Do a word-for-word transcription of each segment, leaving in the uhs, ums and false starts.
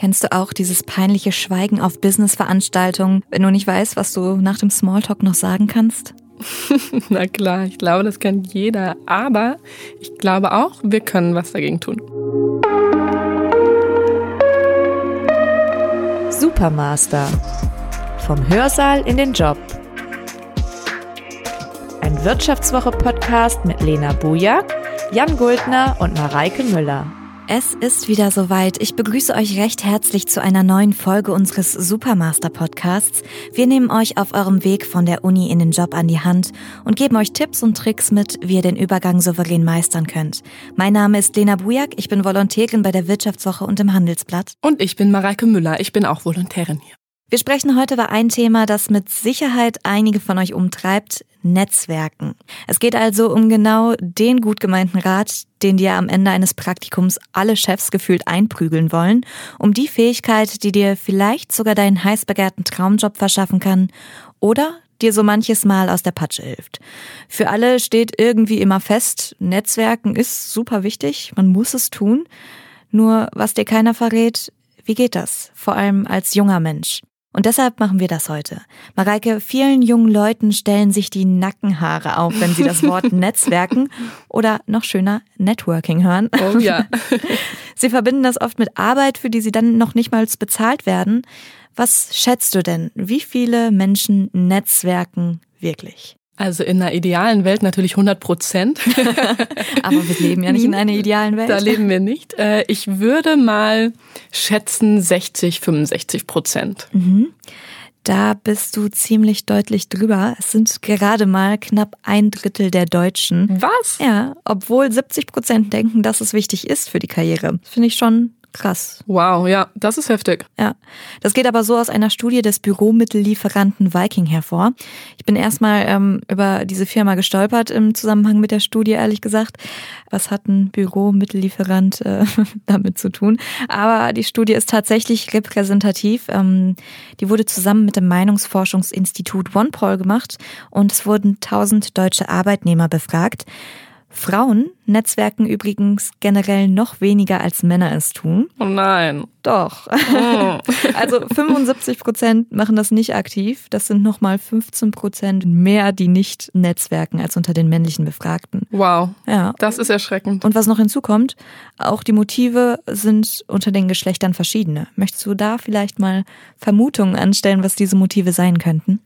Kennst du auch dieses peinliche Schweigen auf Business-Veranstaltungen, wenn du nicht weißt, was du nach dem Smalltalk noch sagen kannst? Na klar, ich glaube, das kann jeder. Aber ich glaube auch, wir können was dagegen tun. Supermaster. Vom Hörsaal in den Job. Ein Wirtschaftswoche-Podcast mit Lena Buja, Jan Guldner und Mareike Müller. Es ist wieder soweit. Ich begrüße euch recht herzlich zu einer neuen Folge unseres Supermaster-Podcasts. Wir nehmen euch auf eurem Weg von der Uni in den Job an die Hand und geben euch Tipps und Tricks mit, wie ihr den Übergang souverän meistern könnt. Mein Name ist Lena Bujak, ich bin Volontärin bei der Wirtschaftswoche und im Handelsblatt. Und ich bin Mareike Müller, ich bin auch Volontärin hier. Wir sprechen heute über ein Thema, das mit Sicherheit einige von euch umtreibt: Netzwerken. Es geht also um genau den gut gemeinten Rat, den dir am Ende eines Praktikums alle Chefs gefühlt einprügeln wollen, um die Fähigkeit, die dir vielleicht sogar deinen heiß begehrten Traumjob verschaffen kann oder dir so manches Mal aus der Patsche hilft. Für alle steht irgendwie immer fest, Netzwerken ist super wichtig, man muss es tun. Nur was dir keiner verrät, wie geht das? Vor allem als junger Mensch. Und deshalb machen wir das heute. Mareike, vielen jungen Leuten stellen sich die Nackenhaare auf, wenn sie das Wort Netzwerken oder noch schöner Networking hören. Oh ja. Sie verbinden das oft mit Arbeit, für die sie dann noch nicht mal bezahlt werden. Was schätzt du denn? Wie viele Menschen netzwerken wirklich? Also in einer idealen Welt natürlich hundert Prozent. Aber wir leben ja nicht in einer idealen Welt. Da leben wir nicht. Ich würde mal schätzen sechzig, fünfundsechzig Prozent. Mhm. Da bist du ziemlich deutlich drüber. Es sind gerade mal knapp ein Drittel der Deutschen. Was? Ja, obwohl siebzig Prozent denken, dass es wichtig ist für die Karriere. Das finde ich schon krass. Wow, ja, das ist heftig. Ja, das geht aber so aus einer Studie des Büromittellieferanten Viking hervor. Ich bin erstmal ähm, über diese Firma gestolpert im Zusammenhang mit der Studie, ehrlich gesagt. Was hat ein Büromittellieferant äh, damit zu tun? Aber die Studie ist tatsächlich repräsentativ. Ähm, die wurde zusammen mit dem Meinungsforschungsinstitut OnePol gemacht und es wurden tausend deutsche Arbeitnehmer befragt. Frauen netzwerken übrigens generell noch weniger, als Männer es tun. Oh nein. Doch. Oh. Also fünfundsiebzig Prozent machen das nicht aktiv. Das sind nochmal fünfzehn Prozent mehr, die nicht netzwerken, als unter den männlichen Befragten. Wow. Ja. Das ist erschreckend. Und was noch hinzukommt, auch die Motive sind unter den Geschlechtern verschiedene. Möchtest du da vielleicht mal Vermutungen anstellen, was diese Motive sein könnten?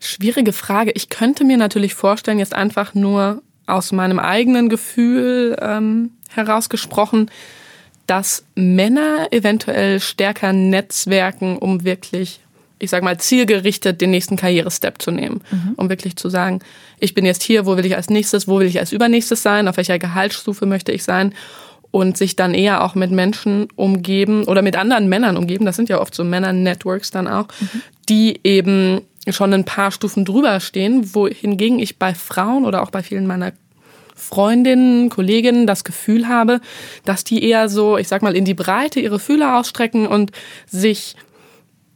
Schwierige Frage. Ich könnte mir natürlich vorstellen, jetzt einfach nur aus meinem eigenen Gefühl ähm, herausgesprochen, dass Männer eventuell stärker netzwerken, um wirklich, ich sag mal, zielgerichtet den nächsten Karrierestep zu nehmen. Mhm. Um wirklich zu sagen, ich bin jetzt hier, wo will ich als nächstes, wo will ich als übernächstes sein, auf welcher Gehaltsstufe möchte ich sein und sich dann eher auch mit Menschen umgeben oder mit anderen Männern umgeben, das sind ja oft so Männer-Networks dann auch, mhm. die eben schon ein paar Stufen drüber stehen, wohingegen ich bei Frauen oder auch bei vielen meiner Freundinnen, Kolleginnen das Gefühl habe, dass die eher so, ich sag mal, in die Breite ihre Fühler ausstrecken und sich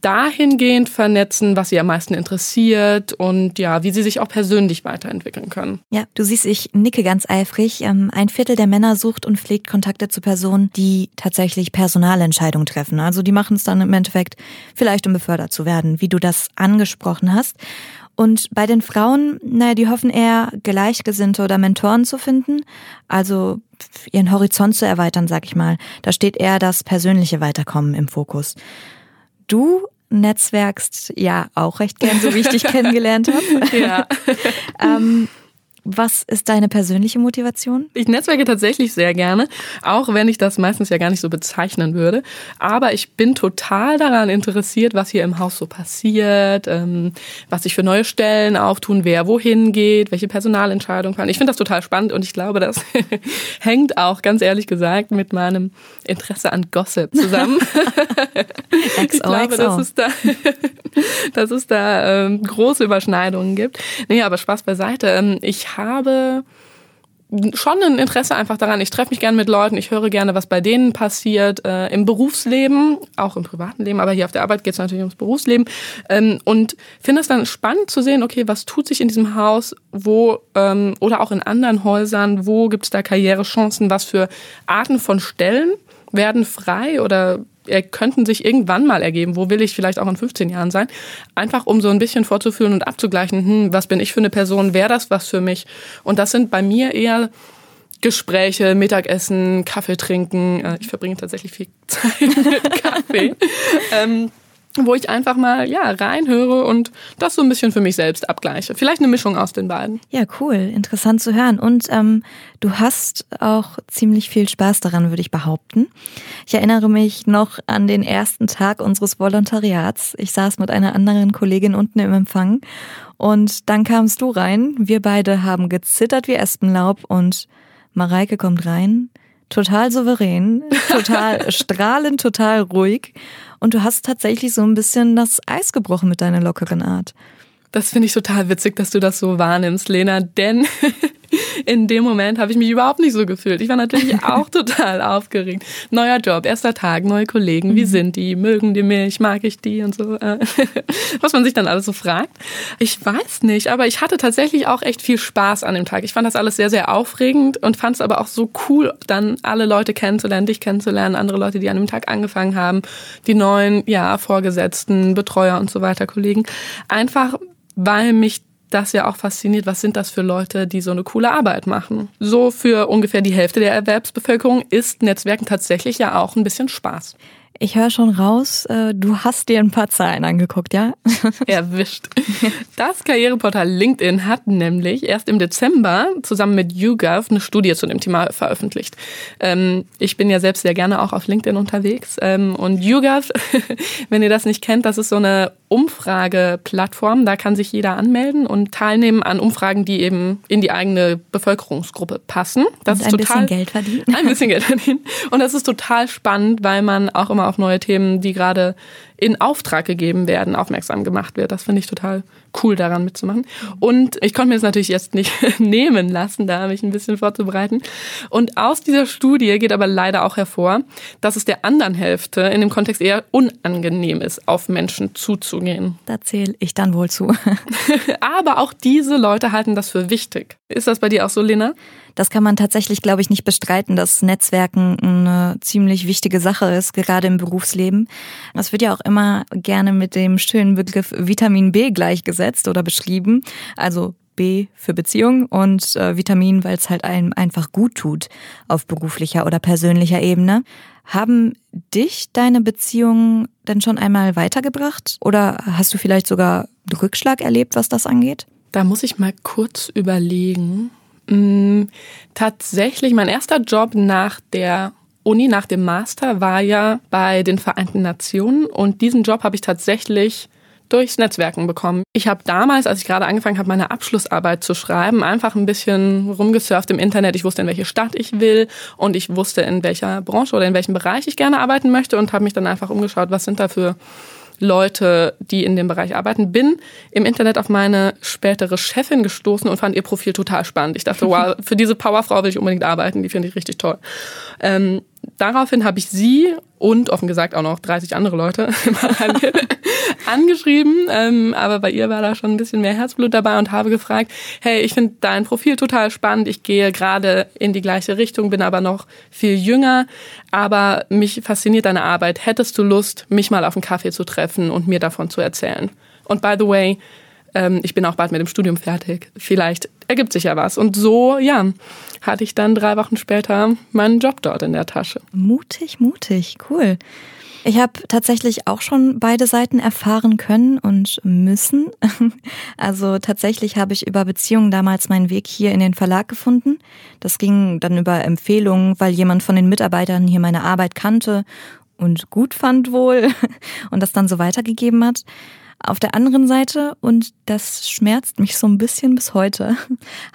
dahingehend vernetzen, was sie am meisten interessiert und ja, wie sie sich auch persönlich weiterentwickeln können. Ja, du siehst, ich nicke ganz eifrig. Ein Viertel der Männer sucht und pflegt Kontakte zu Personen, die tatsächlich Personalentscheidungen treffen. Also die machen es dann im Endeffekt vielleicht, um befördert zu werden, wie du das angesprochen hast. Und bei den Frauen, naja, die hoffen eher, Gleichgesinnte oder Mentoren zu finden, also ihren Horizont zu erweitern, sag ich mal. Da steht eher das persönliche Weiterkommen im Fokus. Du netzwerkst ja auch recht gern, so wie ich dich kennengelernt habe. Ja. ähm, was ist deine persönliche Motivation? Ich netzwerke tatsächlich sehr gerne, auch wenn ich das meistens ja gar nicht so bezeichnen würde. Aber ich bin total daran interessiert, was hier im Haus so passiert, ähm, was sich für neue Stellen auftun, wer wohin geht, welche Personalentscheidungen fallen. Ich finde das total spannend und ich glaube, das hängt auch, ganz ehrlich gesagt, mit meinem Interesse an Gossip zusammen. Ich glaube, dass es da, dass es da ähm, große Überschneidungen gibt. Nee, aber Spaß beiseite. Ähm, ich Ich habe schon ein Interesse einfach daran. Ich treffe mich gerne mit Leuten, ich höre gerne, was bei denen passiert, äh, im Berufsleben, auch im privaten Leben, aber hier auf der Arbeit geht es natürlich ums Berufsleben ähm, und finde es dann spannend zu sehen, okay, was tut sich in diesem Haus, wo ähm, oder auch in anderen Häusern, wo gibt es da Karrierechancen, was für Arten von Stellen werden frei oder könnten sich irgendwann mal ergeben, wo will ich vielleicht auch in fünfzehn Jahren sein, einfach um so ein bisschen vorzufühlen und abzugleichen, hm, was bin ich für eine Person, wäre das was für mich? Und das sind bei mir eher Gespräche, Mittagessen, Kaffee trinken. Ich verbringe tatsächlich viel Zeit mit Kaffee, ähm, wo ich einfach mal ja reinhöre und das so ein bisschen für mich selbst abgleiche. Vielleicht eine Mischung aus den beiden. Ja, cool. Interessant zu hören. Und ähm, du hast auch ziemlich viel Spaß daran, würde ich behaupten. Ich erinnere mich noch an den ersten Tag unseres Volontariats. Ich saß mit einer anderen Kollegin unten im Empfang und dann kamst du rein. Wir beide haben gezittert wie Espenlaub und Mareike kommt rein, total souverän, total strahlend, total ruhig und du hast tatsächlich so ein bisschen das Eis gebrochen mit deiner lockeren Art. Das finde ich total witzig, dass du das so wahrnimmst, Lena, denn in dem Moment habe ich mich überhaupt nicht so gefühlt. Ich war natürlich auch total aufgeregt. Neuer Job, erster Tag, neue Kollegen, wie sind die, mögen die mich, mag ich die und so, was man sich dann alles so fragt. Ich weiß nicht, aber ich hatte tatsächlich auch echt viel Spaß an dem Tag. Ich fand das alles sehr, sehr aufregend und fand es aber auch so cool, dann alle Leute kennenzulernen, dich kennenzulernen, andere Leute, die an dem Tag angefangen haben, die neuen, ja, Vorgesetzten, Betreuer und so weiter, Kollegen. Einfach weil mich das ja auch fasziniert, was sind das für Leute, die so eine coole Arbeit machen. So für ungefähr die Hälfte der Erwerbsbevölkerung ist Netzwerken tatsächlich ja auch ein bisschen Spaß. Ich höre schon raus, äh, du hast dir ein paar Zahlen angeguckt, ja? Erwischt. Das Karriereportal LinkedIn hat nämlich erst im Dezember zusammen mit YouGov eine Studie zu dem Thema veröffentlicht. Ähm, ich bin ja selbst sehr gerne auch auf LinkedIn unterwegs. Ähm, und YouGov, wenn ihr das nicht kennt, das ist so eine Umfrageplattform. Da kann sich jeder anmelden und teilnehmen an Umfragen, die eben in die eigene Bevölkerungsgruppe passen. Das und ist ein total, bisschen Geld verdienen. Ein bisschen Geld verdienen. Und das ist total spannend, weil man auch immer auf neue Themen, die gerade in Auftrag gegeben werden, aufmerksam gemacht wird. Das finde ich total cool, daran mitzumachen. Und ich konnte mir das natürlich jetzt nicht nehmen lassen, da mich ein bisschen vorzubereiten. Und aus dieser Studie geht aber leider auch hervor, dass es der anderen Hälfte in dem Kontext eher unangenehm ist, auf Menschen zuzugehen. Da zähle ich dann wohl zu. Aber auch diese Leute halten das für wichtig. Ist das bei dir auch so, Lena? Das kann man tatsächlich, glaube ich, nicht bestreiten, dass Netzwerken eine ziemlich wichtige Sache ist, gerade im Berufsleben. Das wird ja auch immer gerne mit dem schönen Begriff Vitamin B gleichgesetzt oder beschrieben. Also B für Beziehung und äh, Vitamin, weil es halt einem einfach gut tut auf beruflicher oder persönlicher Ebene. Haben dich deine Beziehungen denn schon einmal weitergebracht? Oder hast du vielleicht sogar einen Rückschlag erlebt, was das angeht? Da muss ich mal kurz überlegen. Tatsächlich, mein erster Job nach der Uni, nach dem Master, war ja bei den Vereinten Nationen und diesen Job habe ich tatsächlich durchs Netzwerken bekommen. Ich habe damals, als ich gerade angefangen habe, meine Abschlussarbeit zu schreiben, einfach ein bisschen rumgesurft im Internet. Ich wusste, in welche Stadt ich will und ich wusste, in welcher Branche oder in welchem Bereich ich gerne arbeiten möchte und habe mich dann einfach umgeschaut, was sind da für Leute, die in dem Bereich arbeiten, bin im Internet auf meine spätere Chefin gestoßen und fand ihr Profil total spannend. Ich dachte, wow, für diese Powerfrau will ich unbedingt arbeiten, die finde ich richtig toll. Ähm, daraufhin habe ich sie und offen gesagt auch noch dreißig andere Leute angeschrieben, ähm, aber bei ihr war da schon ein bisschen mehr Herzblut dabei und habe gefragt, hey, ich finde dein Profil total spannend, ich gehe gerade in die gleiche Richtung, bin aber noch viel jünger, aber mich fasziniert deine Arbeit. Hättest du Lust, mich mal auf einen Kaffee zu treffen und mir davon zu erzählen? Und by the way, ähm, ich bin auch bald mit dem Studium fertig, vielleicht ergibt sich ja was. Und so, ja, hatte ich dann drei Wochen später meinen Job dort in der Tasche. Mutig, mutig, cool. Ich habe tatsächlich auch schon beide Seiten erfahren können und müssen. Also tatsächlich habe ich über Beziehungen damals meinen Weg hier in den Verlag gefunden. Das ging dann über Empfehlungen, weil jemand von den Mitarbeitern hier meine Arbeit kannte und gut fand wohl und das dann so weitergegeben hat. Auf der anderen Seite, und das schmerzt mich so ein bisschen bis heute,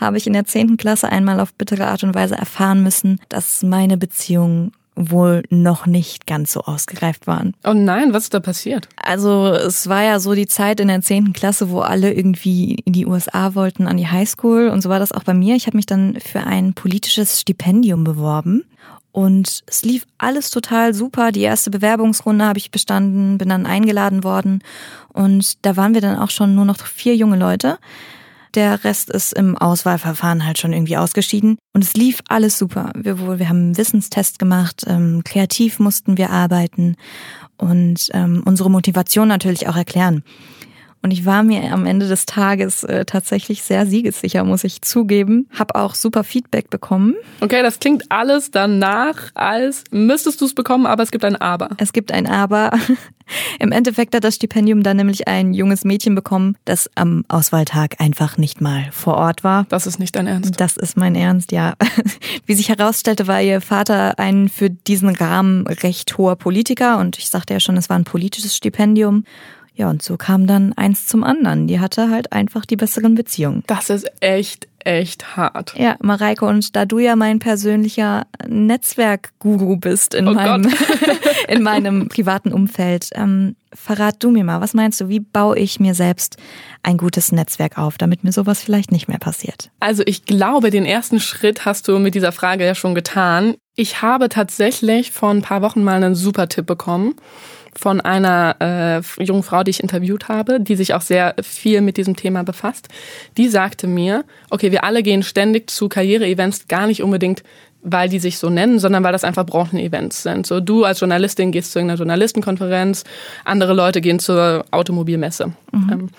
habe ich in der zehnten Klasse einmal auf bittere Art und Weise erfahren müssen, dass meine Beziehungen wohl noch nicht ganz so ausgereift waren. Oh nein, was ist da passiert? Also es war ja so die Zeit in der zehnten Klasse, wo alle irgendwie in die U S A wollten, an die Highschool, und so war das auch bei mir. Ich habe mich dann für ein politisches Stipendium beworben. Und es lief alles total super. Die erste Bewerbungsrunde habe ich bestanden, bin dann eingeladen worden. Und da waren wir dann auch schon nur noch vier junge Leute. Der Rest ist im Auswahlverfahren halt schon irgendwie ausgeschieden. Und es lief alles super. Wir, wir haben einen Wissenstest gemacht, ähm, kreativ mussten wir arbeiten und ähm, unsere Motivation natürlich auch erklären. Und ich war mir am Ende des Tages äh, tatsächlich sehr siegessicher, muss ich zugeben. Hab auch super Feedback bekommen. Okay, das klingt alles danach, als müsstest du es bekommen, aber es gibt ein Aber. Es gibt ein Aber. Im Endeffekt hat das Stipendium dann nämlich ein junges Mädchen bekommen, das am Auswahltag einfach nicht mal vor Ort war. Das ist nicht dein Ernst? Das ist mein Ernst, ja. Wie sich herausstellte, war ihr Vater ein für diesen Rahmen recht hoher Politiker. Und ich sagte ja schon, es war ein politisches Stipendium. Ja, und so kam dann eins zum anderen. Die hatte halt einfach die besseren Beziehungen. Das ist echt, echt hart. Ja, Mareike, und da du ja mein persönlicher Netzwerk-Guru bist in, oh meinem, in meinem privaten Umfeld, ähm, verrat du mir mal, was meinst du, wie baue ich mir selbst ein gutes Netzwerk auf, damit mir sowas vielleicht nicht mehr passiert? Also ich glaube, den ersten Schritt hast du mit dieser Frage ja schon getan. Ich habe tatsächlich vor ein paar Wochen mal einen super Tipp bekommen von einer äh, jungen Frau, die ich interviewt habe, die sich auch sehr viel mit diesem Thema befasst. Die sagte mir, okay, wir alle gehen ständig zu Karriere-Events, gar nicht unbedingt, weil die sich so nennen, sondern weil das einfach Branchen-Events sind. So, du als Journalistin gehst zu irgendeiner Journalistenkonferenz, andere Leute gehen zur Automobilmesse. Mhm. Ähm,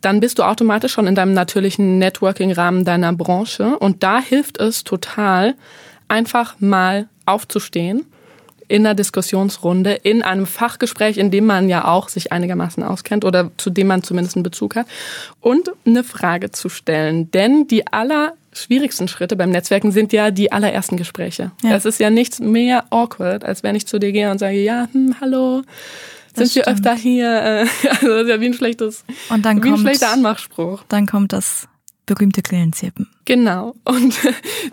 dann bist du automatisch schon in deinem natürlichen Networking-Rahmen deiner Branche. Und da hilft es total, einfach mal aufzustehen, in einer Diskussionsrunde, in einem Fachgespräch, in dem man ja auch sich einigermaßen auskennt oder zu dem man zumindest einen Bezug hat, und eine Frage zu stellen. Denn die allerschwierigsten Schritte beim Netzwerken sind ja die allerersten Gespräche. Ja. Es ist ja nichts mehr awkward, als wenn ich zu dir gehe und sage, ja, hm, hallo, das sind stimmt. Wir öfter hier? Also das ist ja wie ein, schlechtes, und dann wie kommt, ein schlechter Anmachspruch. Dann kommt das berühmte Grillenzirpen. Genau. Und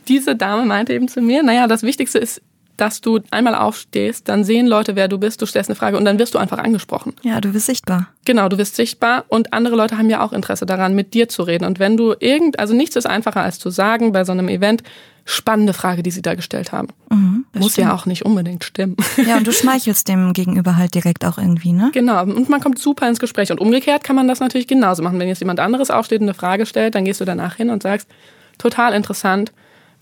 diese Dame meinte eben zu mir, naja, das Wichtigste ist, dass du einmal aufstehst, dann sehen Leute, wer du bist, du stellst eine Frage und dann wirst du einfach angesprochen. Ja, du wirst sichtbar. Genau, du wirst sichtbar und andere Leute haben ja auch Interesse daran, mit dir zu reden. Und wenn du irgend, also nichts ist einfacher als zu sagen bei so einem Event, spannende Frage, die sie da gestellt haben. Mhm, muss stimmt. Ja auch nicht unbedingt stimmen. Ja, und du schmeichelst dem Gegenüber halt direkt auch irgendwie, ne? Genau, und man kommt super ins Gespräch. Und umgekehrt kann man das natürlich genauso machen. Wenn jetzt jemand anderes aufsteht und eine Frage stellt, dann gehst du danach hin und sagst, total interessant,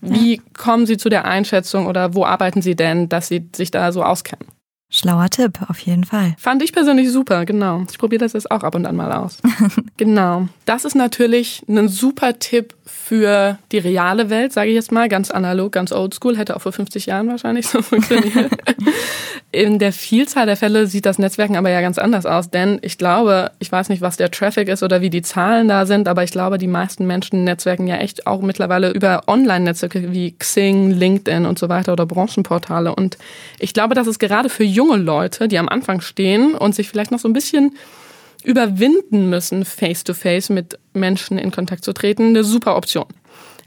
wie kommen Sie zu der Einschätzung oder wo arbeiten Sie denn, dass Sie sich da so auskennen? Schlauer Tipp, auf jeden Fall. Fand ich persönlich super, genau. Ich probiere das jetzt auch ab und an mal aus. Genau. Das ist natürlich ein super Tipp für die reale Welt, sage ich jetzt mal. Ganz analog, ganz oldschool, hätte auch vor fünfzig Jahren wahrscheinlich so funktioniert. In der Vielzahl der Fälle sieht das Netzwerken aber ja ganz anders aus, denn ich glaube, ich weiß nicht, was der Traffic ist oder wie die Zahlen da sind, aber ich glaube, die meisten Menschen netzwerken ja echt auch mittlerweile über Online-Netzwerke wie Xing, LinkedIn und so weiter oder Branchenportale. Und ich glaube, das ist gerade für junge Leute, die am Anfang stehen und sich vielleicht noch so ein bisschen überwinden müssen, face-to-face mit Menschen in Kontakt zu treten, eine super Option.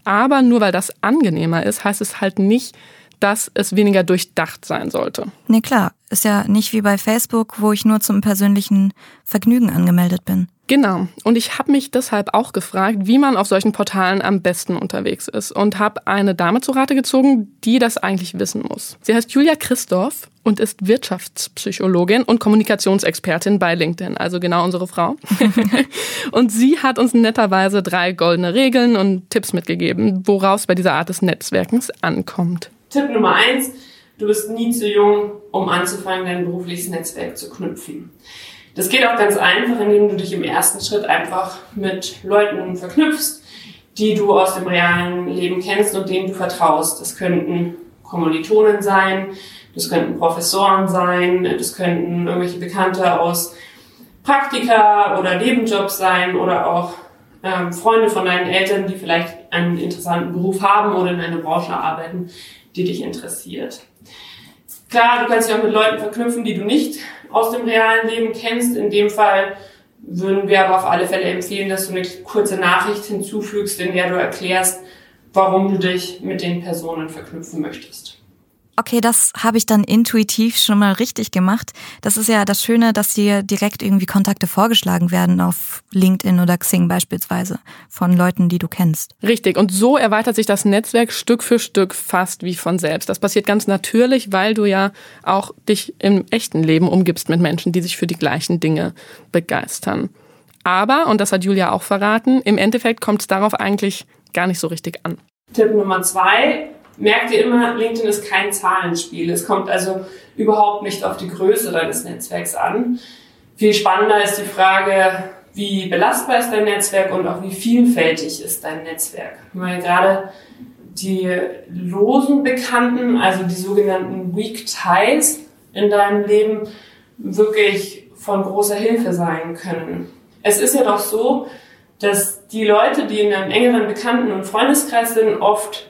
Aber nur weil das angenehmer ist, heißt es halt nicht, dass es weniger durchdacht sein sollte. Nee, klar. Ist ja nicht wie bei Facebook, wo ich nur zum persönlichen Vergnügen angemeldet bin. Genau. Und ich habe mich deshalb auch gefragt, wie man auf solchen Portalen am besten unterwegs ist. Und habe eine Dame zu Rate gezogen, die das eigentlich wissen muss. Sie heißt Julia Christoph und ist Wirtschaftspsychologin und Kommunikationsexpertin bei LinkedIn. Also genau unsere Frau. Und sie hat uns netterweise drei goldene Regeln und Tipps mitgegeben, woraus bei dieser Art des Netzwerkens ankommt. Tipp Nummer eins, du bist nie zu jung, um anzufangen, dein berufliches Netzwerk zu knüpfen. Das geht auch ganz einfach, indem du dich im ersten Schritt einfach mit Leuten verknüpfst, die du aus dem realen Leben kennst und denen du vertraust. Das könnten Kommilitonen sein, das könnten Professoren sein, das könnten irgendwelche Bekannte aus Praktika oder Nebenjobs sein oder auch ähm, Freunde von deinen Eltern, die vielleicht einen interessanten Beruf haben oder in einer Branche arbeiten, die dich interessiert. Klar, du kannst dich auch mit Leuten verknüpfen, die du nicht aus dem realen Leben kennst. In dem Fall würden wir aber auf alle Fälle empfehlen, dass du eine kurze Nachricht hinzufügst, in der du erklärst, warum du dich mit den Personen verknüpfen möchtest. Okay, das habe ich dann intuitiv schon mal richtig gemacht. Das ist ja das Schöne, dass dir direkt irgendwie Kontakte vorgeschlagen werden auf LinkedIn oder Xing beispielsweise von Leuten, die du kennst. Richtig. Und so erweitert sich das Netzwerk Stück für Stück fast wie von selbst. Das passiert ganz natürlich, weil du ja auch dich im echten Leben umgibst mit Menschen, die sich für die gleichen Dinge begeistern. Aber, und das hat Julia auch verraten, im Endeffekt kommt es darauf eigentlich gar nicht so richtig an. Tipp Nummer zwei, merkt ihr immer, LinkedIn ist kein Zahlenspiel. Es kommt also überhaupt nicht auf die Größe deines Netzwerks an. Viel spannender ist die Frage, wie belastbar ist dein Netzwerk und auch wie vielfältig ist dein Netzwerk. Weil gerade die losen Bekannten, also die sogenannten Weak Ties in deinem Leben, wirklich von großer Hilfe sein können. Es ist ja doch so, dass die Leute, die in einem engeren Bekannten- und Freundeskreis sind, oft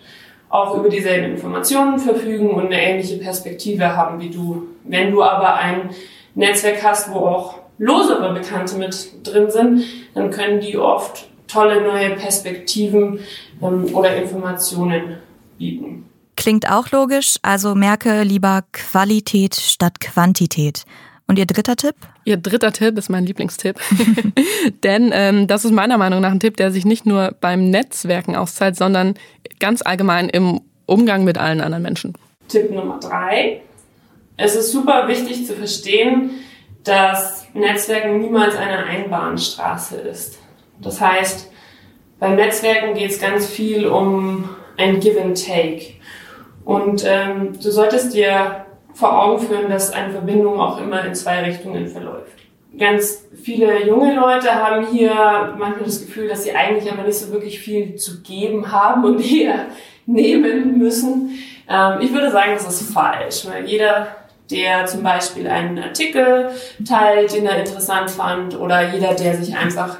auch über dieselben Informationen verfügen und eine ähnliche Perspektive haben wie du. Wenn du aber ein Netzwerk hast, wo auch losere Bekannte mit drin sind, dann können die oft tolle neue Perspektiven ähm, oder Informationen bieten. Klingt auch logisch, also merke lieber Qualität statt Quantität. Und Ihr dritter Tipp? Ihr dritter Tipp ist mein Lieblingstipp. Denn ähm, das ist meiner Meinung nach ein Tipp, der sich nicht nur beim Netzwerken auszahlt, sondern ganz allgemein im Umgang mit allen anderen Menschen. Tipp Nummer drei. Es ist super wichtig zu verstehen, dass Netzwerken niemals eine Einbahnstraße ist. Das heißt, beim Netzwerken geht es ganz viel um ein Give and Take. Und ähm, du solltest dir vor Augen führen, dass eine Verbindung auch immer in zwei Richtungen verläuft. Ganz viele junge Leute haben hier manchmal das Gefühl, dass sie eigentlich aber nicht so wirklich viel zu geben haben und eher nehmen müssen. Ähm, ich würde sagen, das ist falsch, weil jeder, der zum Beispiel einen Artikel teilt, den er interessant fand, oder jeder, der sich einfach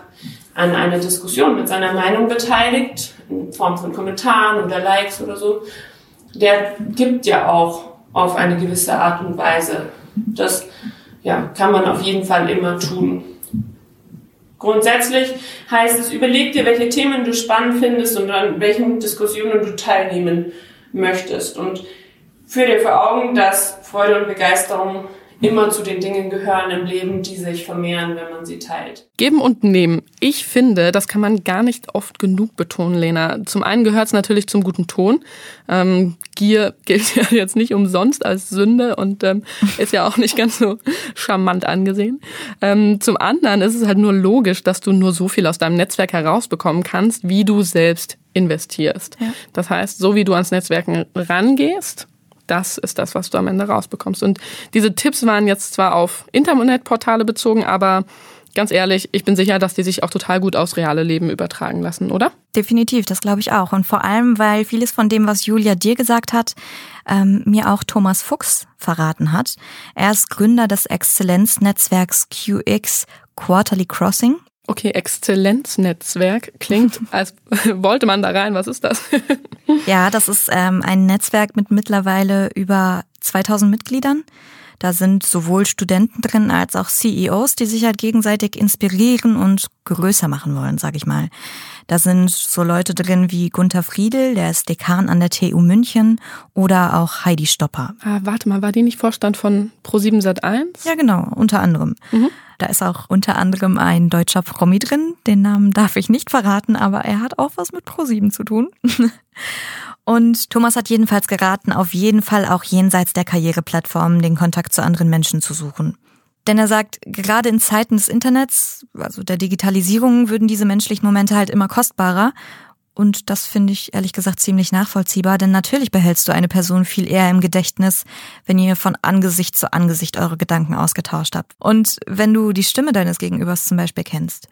an einer Diskussion mit seiner Meinung beteiligt, in Form von Kommentaren oder Likes oder so, der gibt ja auch auf eine gewisse Art und Weise. Das ja, kann man auf jeden Fall immer tun. Grundsätzlich heißt es, überleg dir, welche Themen du spannend findest und an welchen Diskussionen du teilnehmen möchtest. Und führe dir vor Augen, dass Freude und Begeisterung immer zu den Dingen gehören im Leben, die sich vermehren, wenn man sie teilt. Geben und nehmen. Ich finde, das kann man gar nicht oft genug betonen, Lena. Zum einen gehört es natürlich zum guten Ton. Ähm, Gier gilt ja jetzt nicht umsonst als Sünde und ähm, ist ja auch nicht ganz so charmant angesehen. Ähm, zum anderen ist es halt nur logisch, dass du nur so viel aus deinem Netzwerk herausbekommen kannst, wie du selbst investierst. Ja. Das heißt, so wie du ans Netzwerken rangehst, das ist das, was du am Ende rausbekommst. Und diese Tipps waren jetzt zwar auf Internetportale bezogen, aber ganz ehrlich, ich bin sicher, dass die sich auch total gut aufs reale Leben übertragen lassen, oder? Definitiv, das glaube ich auch. Und vor allem, weil vieles von dem, was Julia dir gesagt hat, ähm, mir auch Thomas Fuchs verraten hat. Er ist Gründer des Exzellenznetzwerks Q X Quarterly Crossing. Okay, Exzellenznetzwerk klingt, als wollte man da rein. Was ist das? Ja, das ist ähm, ein Netzwerk mit mittlerweile über zweitausend Mitgliedern. Da sind sowohl Studenten drin als auch C E Os, die sich halt gegenseitig inspirieren und größer machen wollen, sage ich mal. Da sind so Leute drin wie Gunter Friedl, der ist Dekan an der T U München, oder auch Heidi Stopper. Ah, warte mal, war die nicht Vorstand von ProSiebenSat.eins? Ja genau, unter anderem. Mhm. Da ist auch unter anderem ein deutscher Promi drin, den Namen darf ich nicht verraten, aber er hat auch was mit ProSieben zu tun. Und Thomas hat jedenfalls geraten, auf jeden Fall auch jenseits der Karriereplattformen den Kontakt zu anderen Menschen zu suchen. Denn er sagt, gerade in Zeiten des Internets, also der Digitalisierung, würden diese menschlichen Momente halt immer kostbarer. Und das finde ich ehrlich gesagt ziemlich nachvollziehbar, denn natürlich behältst du eine Person viel eher im Gedächtnis, wenn ihr von Angesicht zu Angesicht eure Gedanken ausgetauscht habt. Und wenn du die Stimme deines Gegenübers zum Beispiel kennst,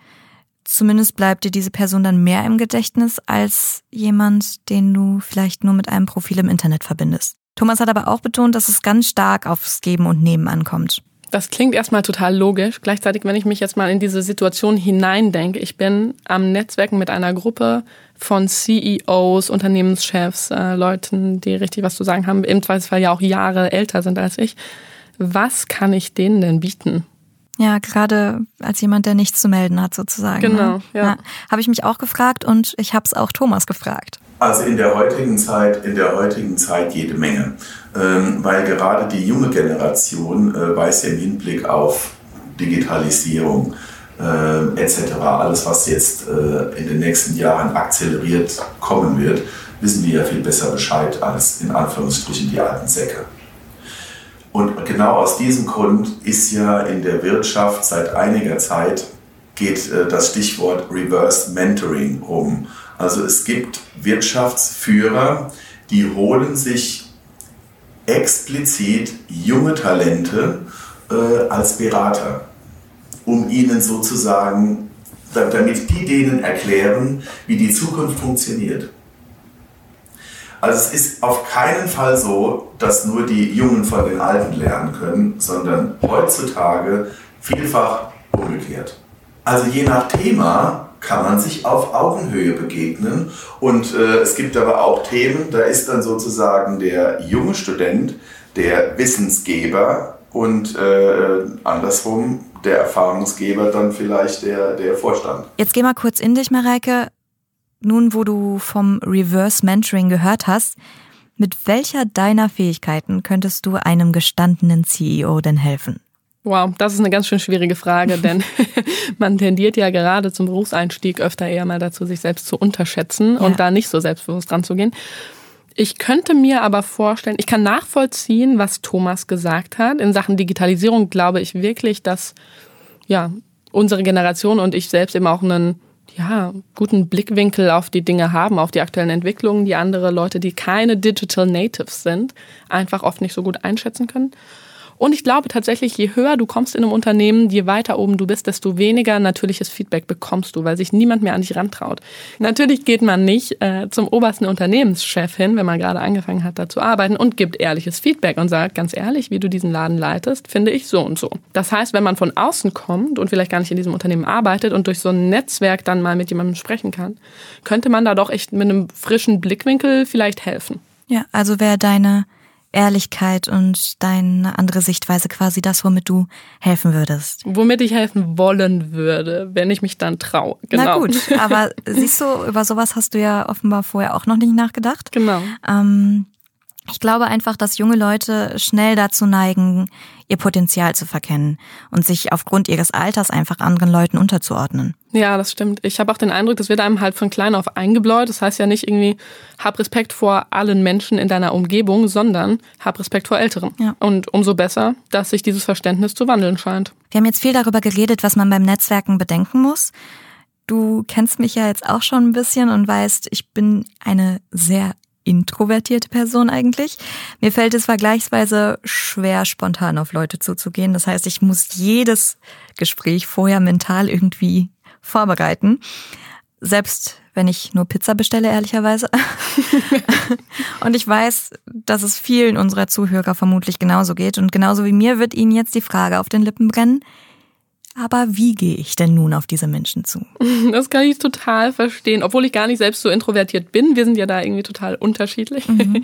zumindest bleibt dir diese Person dann mehr im Gedächtnis als jemand, den du vielleicht nur mit einem Profil im Internet verbindest. Thomas hat aber auch betont, dass es ganz stark aufs Geben und Nehmen ankommt. Das klingt erstmal total logisch. Gleichzeitig, wenn ich mich jetzt mal in diese Situation hineindenke, ich bin am Netzwerken mit einer Gruppe von C E Os, Unternehmenschefs, äh, Leuten, die richtig was zu sagen haben, im Zweifelsfall ja auch Jahre älter sind als ich. Was kann ich denen denn bieten? Ja, gerade als jemand, der nichts zu melden hat sozusagen. Genau, ne? Ja. Habe ich mich auch gefragt und ich habe es auch Thomas gefragt. Also in der heutigen Zeit, in der heutigen Zeit jede Menge, ähm, weil gerade die junge Generation äh, weiß ja im Hinblick auf Digitalisierung äh, et cetera, alles was jetzt äh, in den nächsten Jahren akzeleriert kommen wird, wissen wir ja viel besser Bescheid als in Anführungsstrichen die alten Säcke. Und genau aus diesem Grund ist ja in der Wirtschaft seit einiger Zeit geht äh, das Stichwort Reverse Mentoring um. Also es gibt Wirtschaftsführer, die holen sich explizit junge Talente äh, als Berater, um ihnen sozusagen, damit die denen erklären, wie die Zukunft funktioniert. Also es ist auf keinen Fall so, dass nur die Jungen von den Alten lernen können, sondern heutzutage vielfach umgekehrt. Also je nach Thema kann man sich auf Augenhöhe begegnen und äh, es gibt aber auch Themen, da ist dann sozusagen der junge Student der Wissensgeber und äh, andersrum der Erfahrungsgeber dann vielleicht der, der Vorstand. Jetzt geh mal kurz in dich, Mareike. Nun, wo du vom Reverse Mentoring gehört hast, mit welcher deiner Fähigkeiten könntest du einem gestandenen C E O denn helfen? Wow, das ist eine ganz schön schwierige Frage, denn man tendiert ja gerade zum Berufseinstieg öfter eher mal dazu, sich selbst zu unterschätzen und ja. da nicht so selbstbewusst dran zu gehen. Ich könnte mir aber vorstellen, ich kann nachvollziehen, was Thomas gesagt hat. In Sachen Digitalisierung glaube ich wirklich, dass ja, unsere Generation und ich selbst eben auch einen ja, guten Blickwinkel auf die Dinge haben, auf die aktuellen Entwicklungen, die andere Leute, die keine Digital Natives sind, einfach oft nicht so gut einschätzen können. Und ich glaube tatsächlich, je höher du kommst in einem Unternehmen, je weiter oben du bist, desto weniger natürliches Feedback bekommst du, weil sich niemand mehr an dich rantraut. Natürlich geht man nicht äh, zum obersten Unternehmenschef hin, wenn man gerade angefangen hat, da zu arbeiten und gibt ehrliches Feedback und sagt, ganz ehrlich, wie du diesen Laden leitest, finde ich so und so. Das heißt, wenn man von außen kommt und vielleicht gar nicht in diesem Unternehmen arbeitet und durch so ein Netzwerk dann mal mit jemandem sprechen kann, könnte man da doch echt mit einem frischen Blickwinkel vielleicht helfen. Ja, also wäre deine Ehrlichkeit und deine andere Sichtweise quasi das, womit du helfen würdest. Womit ich helfen wollen würde, wenn ich mich dann traue. Genau. Na gut, aber siehst du, über sowas hast du ja offenbar vorher auch noch nicht nachgedacht. Genau. Ähm, ich glaube einfach, dass junge Leute schnell dazu neigen, ihr Potenzial zu verkennen und sich aufgrund ihres Alters einfach anderen Leuten unterzuordnen. Ja, das stimmt. Ich habe auch den Eindruck, das wird einem halt von klein auf eingebläut. Das heißt ja nicht irgendwie, hab Respekt vor allen Menschen in deiner Umgebung, sondern hab Respekt vor Älteren. Ja. Und umso besser, dass sich dieses Verständnis zu wandeln scheint. Wir haben jetzt viel darüber geredet, was man beim Netzwerken bedenken muss. Du kennst mich ja jetzt auch schon ein bisschen und weißt, ich bin eine sehr introvertierte Person eigentlich. Mir fällt es vergleichsweise schwer, spontan auf Leute zuzugehen. Das heißt, ich muss jedes Gespräch vorher mental irgendwie vorbereiten. Selbst wenn ich nur Pizza bestelle, ehrlicherweise. Und ich weiß, dass es vielen unserer Zuhörer vermutlich genauso geht. Und genauso wie mir wird Ihnen jetzt die Frage auf den Lippen brennen, aber wie gehe ich denn nun auf diese Menschen zu? Das kann ich total verstehen, obwohl ich gar nicht selbst so introvertiert bin. Wir sind ja da irgendwie total unterschiedlich. Mhm.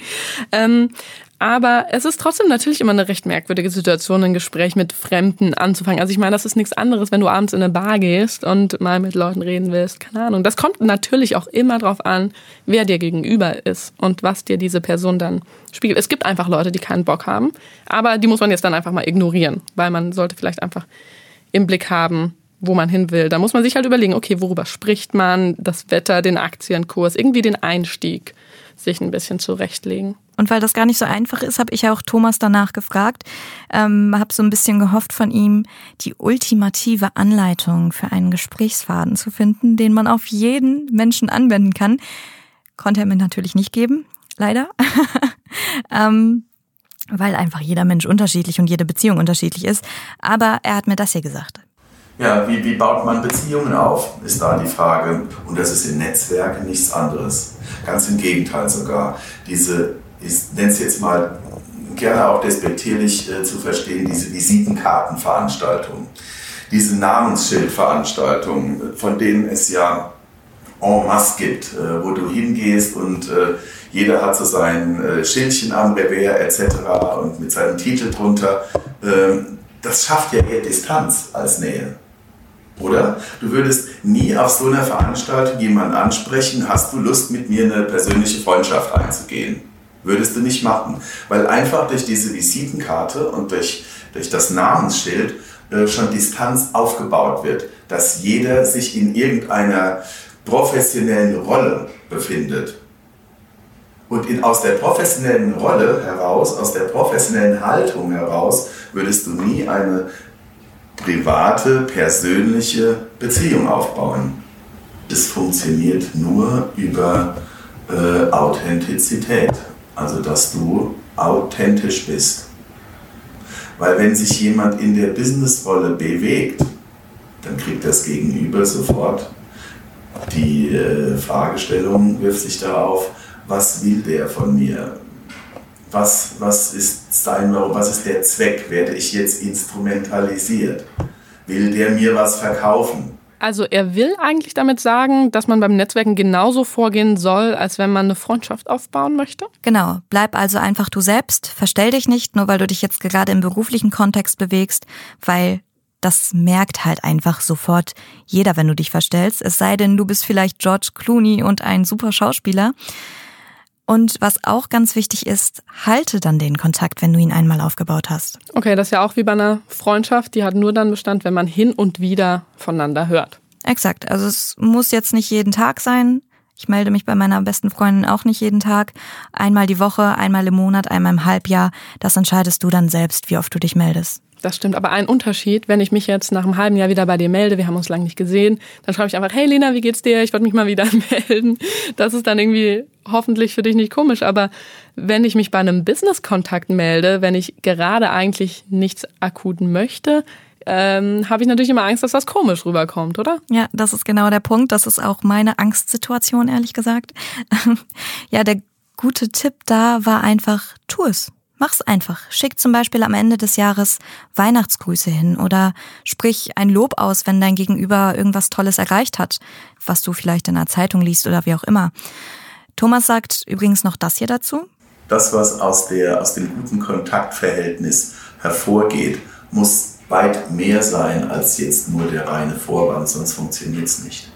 ähm, aber es ist trotzdem natürlich immer eine recht merkwürdige Situation, ein Gespräch mit Fremden anzufangen. Also ich meine, das ist nichts anderes, wenn du abends in eine Bar gehst und mal mit Leuten reden willst. Keine Ahnung. Das kommt natürlich auch immer drauf an, wer dir gegenüber ist und was dir diese Person dann spiegelt. Es gibt einfach Leute, die keinen Bock haben, aber die muss man jetzt dann einfach mal ignorieren, weil man sollte vielleicht einfach im Blick haben, wo man hin will. Da muss man sich halt überlegen, okay, worüber spricht man, das Wetter, den Aktienkurs, irgendwie den Einstieg sich ein bisschen zurechtlegen. Und weil das gar nicht so einfach ist, habe ich ja auch Thomas danach gefragt, ähm, habe so ein bisschen gehofft von ihm, die ultimative Anleitung für einen Gesprächsfaden zu finden, den man auf jeden Menschen anwenden kann. Konnte er mir natürlich nicht geben, leider. ähm, Weil einfach jeder Mensch unterschiedlich und jede Beziehung unterschiedlich ist. Aber er hat mir das hier gesagt. Ja, wie, wie baut man Beziehungen auf, ist da die Frage. Und das ist in Netzwerken nichts anderes. Ganz im Gegenteil sogar. Diese, ich nenne es jetzt mal gerne auch despektierlich äh, zu verstehen, diese Visitenkartenveranstaltungen, diese Namensschildveranstaltungen, von denen es ja en masse gibt, äh, wo du hingehst und äh, jeder hat so sein äh, Schildchen am Revers et cetera und mit seinem Titel drunter. Ähm, das schafft ja eher Distanz als Nähe, oder? Du würdest nie auf so einer Veranstaltung jemanden ansprechen, hast du Lust, mit mir eine persönliche Freundschaft einzugehen? Würdest du nicht machen, weil einfach durch diese Visitenkarte und durch, durch das Namensschild äh, schon Distanz aufgebaut wird, dass jeder sich in irgendeiner professionellen Rolle befindet. Und in, aus der professionellen Rolle heraus, aus der professionellen Haltung heraus, würdest du nie eine private, persönliche Beziehung aufbauen. Das funktioniert nur über äh, Authentizität, also dass du authentisch bist. Weil wenn sich jemand in der Businessrolle bewegt, dann kriegt das Gegenüber sofort die äh, Fragestellung, wirft sich da auf, was will der von mir? Was, was ist sein Warum? Was ist der Zweck? Werde ich jetzt instrumentalisiert? Will der mir was verkaufen? Also er will eigentlich damit sagen, dass man beim Netzwerken genauso vorgehen soll, als wenn man eine Freundschaft aufbauen möchte? Genau. Bleib also einfach du selbst. Verstell dich nicht, nur weil du dich jetzt gerade im beruflichen Kontext bewegst, weil das merkt halt einfach sofort jeder, wenn du dich verstellst. Es sei denn, du bist vielleicht George Clooney und ein super Schauspieler. Und was auch ganz wichtig ist, halte dann den Kontakt, wenn du ihn einmal aufgebaut hast. Okay, das ist ja auch wie bei einer Freundschaft, die hat nur dann Bestand, wenn man hin und wieder voneinander hört. Exakt, also es muss jetzt nicht jeden Tag sein. Ich melde mich bei meiner besten Freundin auch nicht jeden Tag. Einmal die Woche, einmal im Monat, einmal im Halbjahr. Das entscheidest du dann selbst, wie oft du dich meldest. Das stimmt, aber ein Unterschied, wenn ich mich jetzt nach einem halben Jahr wieder bei dir melde, wir haben uns lange nicht gesehen, dann schreibe ich einfach, hey Lena, wie geht's dir? Ich wollte mich mal wieder melden. Das ist dann irgendwie hoffentlich für dich nicht komisch, aber wenn ich mich bei einem Business-Kontakt melde, wenn ich gerade eigentlich nichts akut möchte, ähm, habe ich natürlich immer Angst, dass das komisch rüberkommt, oder? Ja, das ist genau der Punkt. Das ist auch meine Angstsituation, ehrlich gesagt. Ja, der gute Tipp da war einfach, tu es. Mach's einfach. Schick zum Beispiel am Ende des Jahres Weihnachtsgrüße hin oder sprich ein Lob aus, wenn dein Gegenüber irgendwas Tolles erreicht hat, was du vielleicht in einer Zeitung liest oder wie auch immer. Thomas sagt übrigens noch das hier dazu. Das, was aus, der, aus dem guten Kontaktverhältnis hervorgeht, muss weit mehr sein als jetzt nur der reine Vorwand, sonst funktioniert's nicht.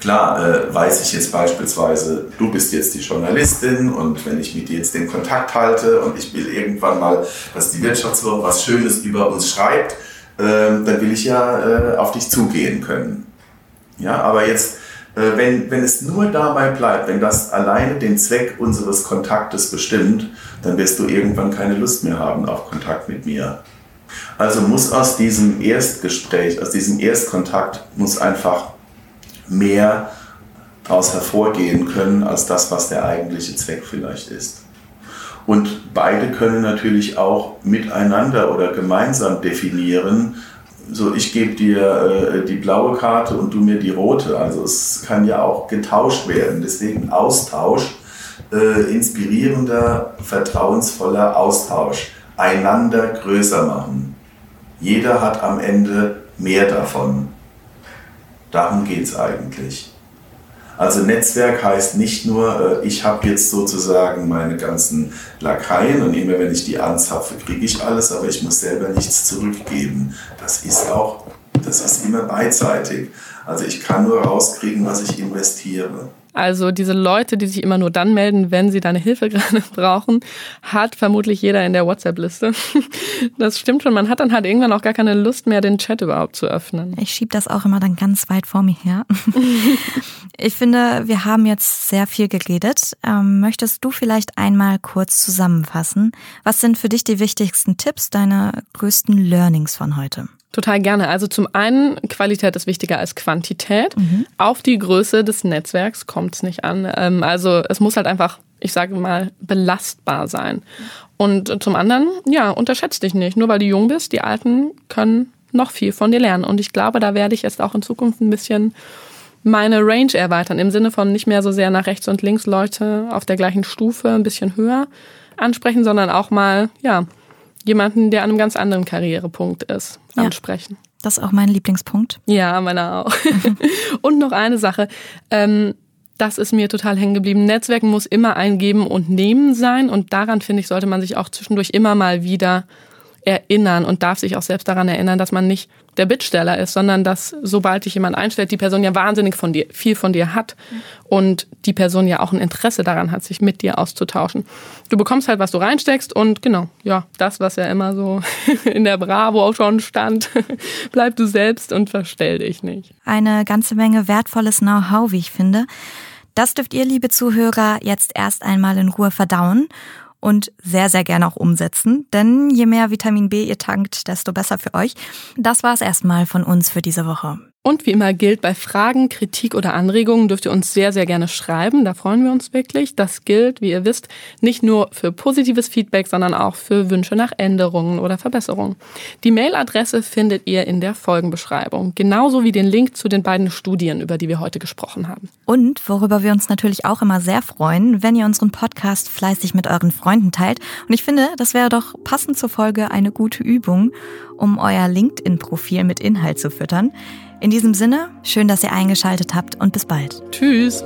Klar, äh, weiß ich jetzt beispielsweise, du bist jetzt die Journalistin und wenn ich mit dir jetzt den Kontakt halte und ich will irgendwann mal, dass die Wirtschaftswoche was Schönes über uns schreibt, äh, dann will ich ja äh, auf dich zugehen können. Ja, aber jetzt, äh, wenn, wenn es nur dabei bleibt, wenn das alleine den Zweck unseres Kontaktes bestimmt, dann wirst du irgendwann keine Lust mehr haben auf Kontakt mit mir. Also muss aus diesem Erstgespräch, aus diesem Erstkontakt, muss einfach mehr daraus hervorgehen können, als das, was der eigentliche Zweck vielleicht ist. Und beide können natürlich auch miteinander oder gemeinsam definieren, so ich gebe dir äh, die blaue Karte und du mir die rote. Also es kann ja auch getauscht werden. Deswegen Austausch, äh, inspirierender, vertrauensvoller Austausch. Einander größer machen. Jeder hat am Ende mehr davon. Darum geht es eigentlich. Also Netzwerk heißt nicht nur, ich habe jetzt sozusagen meine ganzen Lakaien und immer wenn ich die anzapfe, kriege ich alles, aber ich muss selber nichts zurückgeben. Das ist auch, das ist immer beidseitig. Also ich kann nur rauskriegen, was ich investiere. Also diese Leute, die sich immer nur dann melden, wenn sie deine Hilfe gerade brauchen, hat vermutlich jeder in der WhatsApp-Liste. Das stimmt schon, man hat dann halt irgendwann auch gar keine Lust mehr, den Chat überhaupt zu öffnen. Ich schiebe das auch immer dann ganz weit vor mir her. Ich finde, wir haben jetzt sehr viel geredet. Ähm, möchtest du vielleicht einmal kurz zusammenfassen? Was sind für dich die wichtigsten Tipps, deine größten Learnings von heute? Total gerne. Also zum einen, Qualität ist wichtiger als Quantität. Mhm. Auf die Größe des Netzwerks kommt es nicht an. Also es muss halt einfach, ich sage mal, belastbar sein. Und zum anderen, ja, unterschätzt dich nicht. Nur weil du jung bist, die Alten können noch viel von dir lernen. Und ich glaube, da werde ich jetzt auch in Zukunft ein bisschen meine Range erweitern. Im Sinne von nicht mehr so sehr nach rechts und links Leute auf der gleichen Stufe ein bisschen höher ansprechen, sondern auch mal, ja, jemanden, der an einem ganz anderen Karrierepunkt ist, ansprechen. Ja, das ist auch mein Lieblingspunkt. Ja, meiner auch. Und noch eine Sache, ähm, das ist mir total hängen geblieben. Netzwerken muss immer ein Geben und Nehmen sein und daran, finde ich, sollte man sich auch zwischendurch immer mal wieder erinnern und darf sich auch selbst daran erinnern, dass man nicht der Bittsteller ist, sondern dass, sobald dich jemand einstellt, die Person ja wahnsinnig von dir, viel von dir hat und die Person ja auch ein Interesse daran hat, sich mit dir auszutauschen. Du bekommst halt, was du reinsteckst und genau, ja, das, was ja immer so in der Bravo auch schon stand, bleib du selbst und verstell dich nicht. Eine ganze Menge wertvolles Know-how, wie ich finde. Das dürft ihr, liebe Zuhörer, jetzt erst einmal in Ruhe verdauen. und sehr, sehr gerne auch umsetzen. Denn je mehr Vitamin B ihr tankt, desto besser für euch. Das war es erstmal von uns für diese Woche. Und wie immer gilt, bei Fragen, Kritik oder Anregungen dürft ihr uns sehr, sehr gerne schreiben. Da freuen wir uns wirklich. Das gilt, wie ihr wisst, nicht nur für positives Feedback, sondern auch für Wünsche nach Änderungen oder Verbesserungen. Die Mailadresse findet ihr in der Folgenbeschreibung. Genauso wie den Link zu den beiden Studien, über die wir heute gesprochen haben. Und worüber wir uns natürlich auch immer sehr freuen, wenn ihr unseren Podcast fleißig mit euren Freunden teilt. Und ich finde, das wäre doch passend zur Folge eine gute Übung, um euer LinkedIn-Profil mit Inhalt zu füttern. In diesem Sinne, schön, dass ihr eingeschaltet habt und bis bald. Tschüss.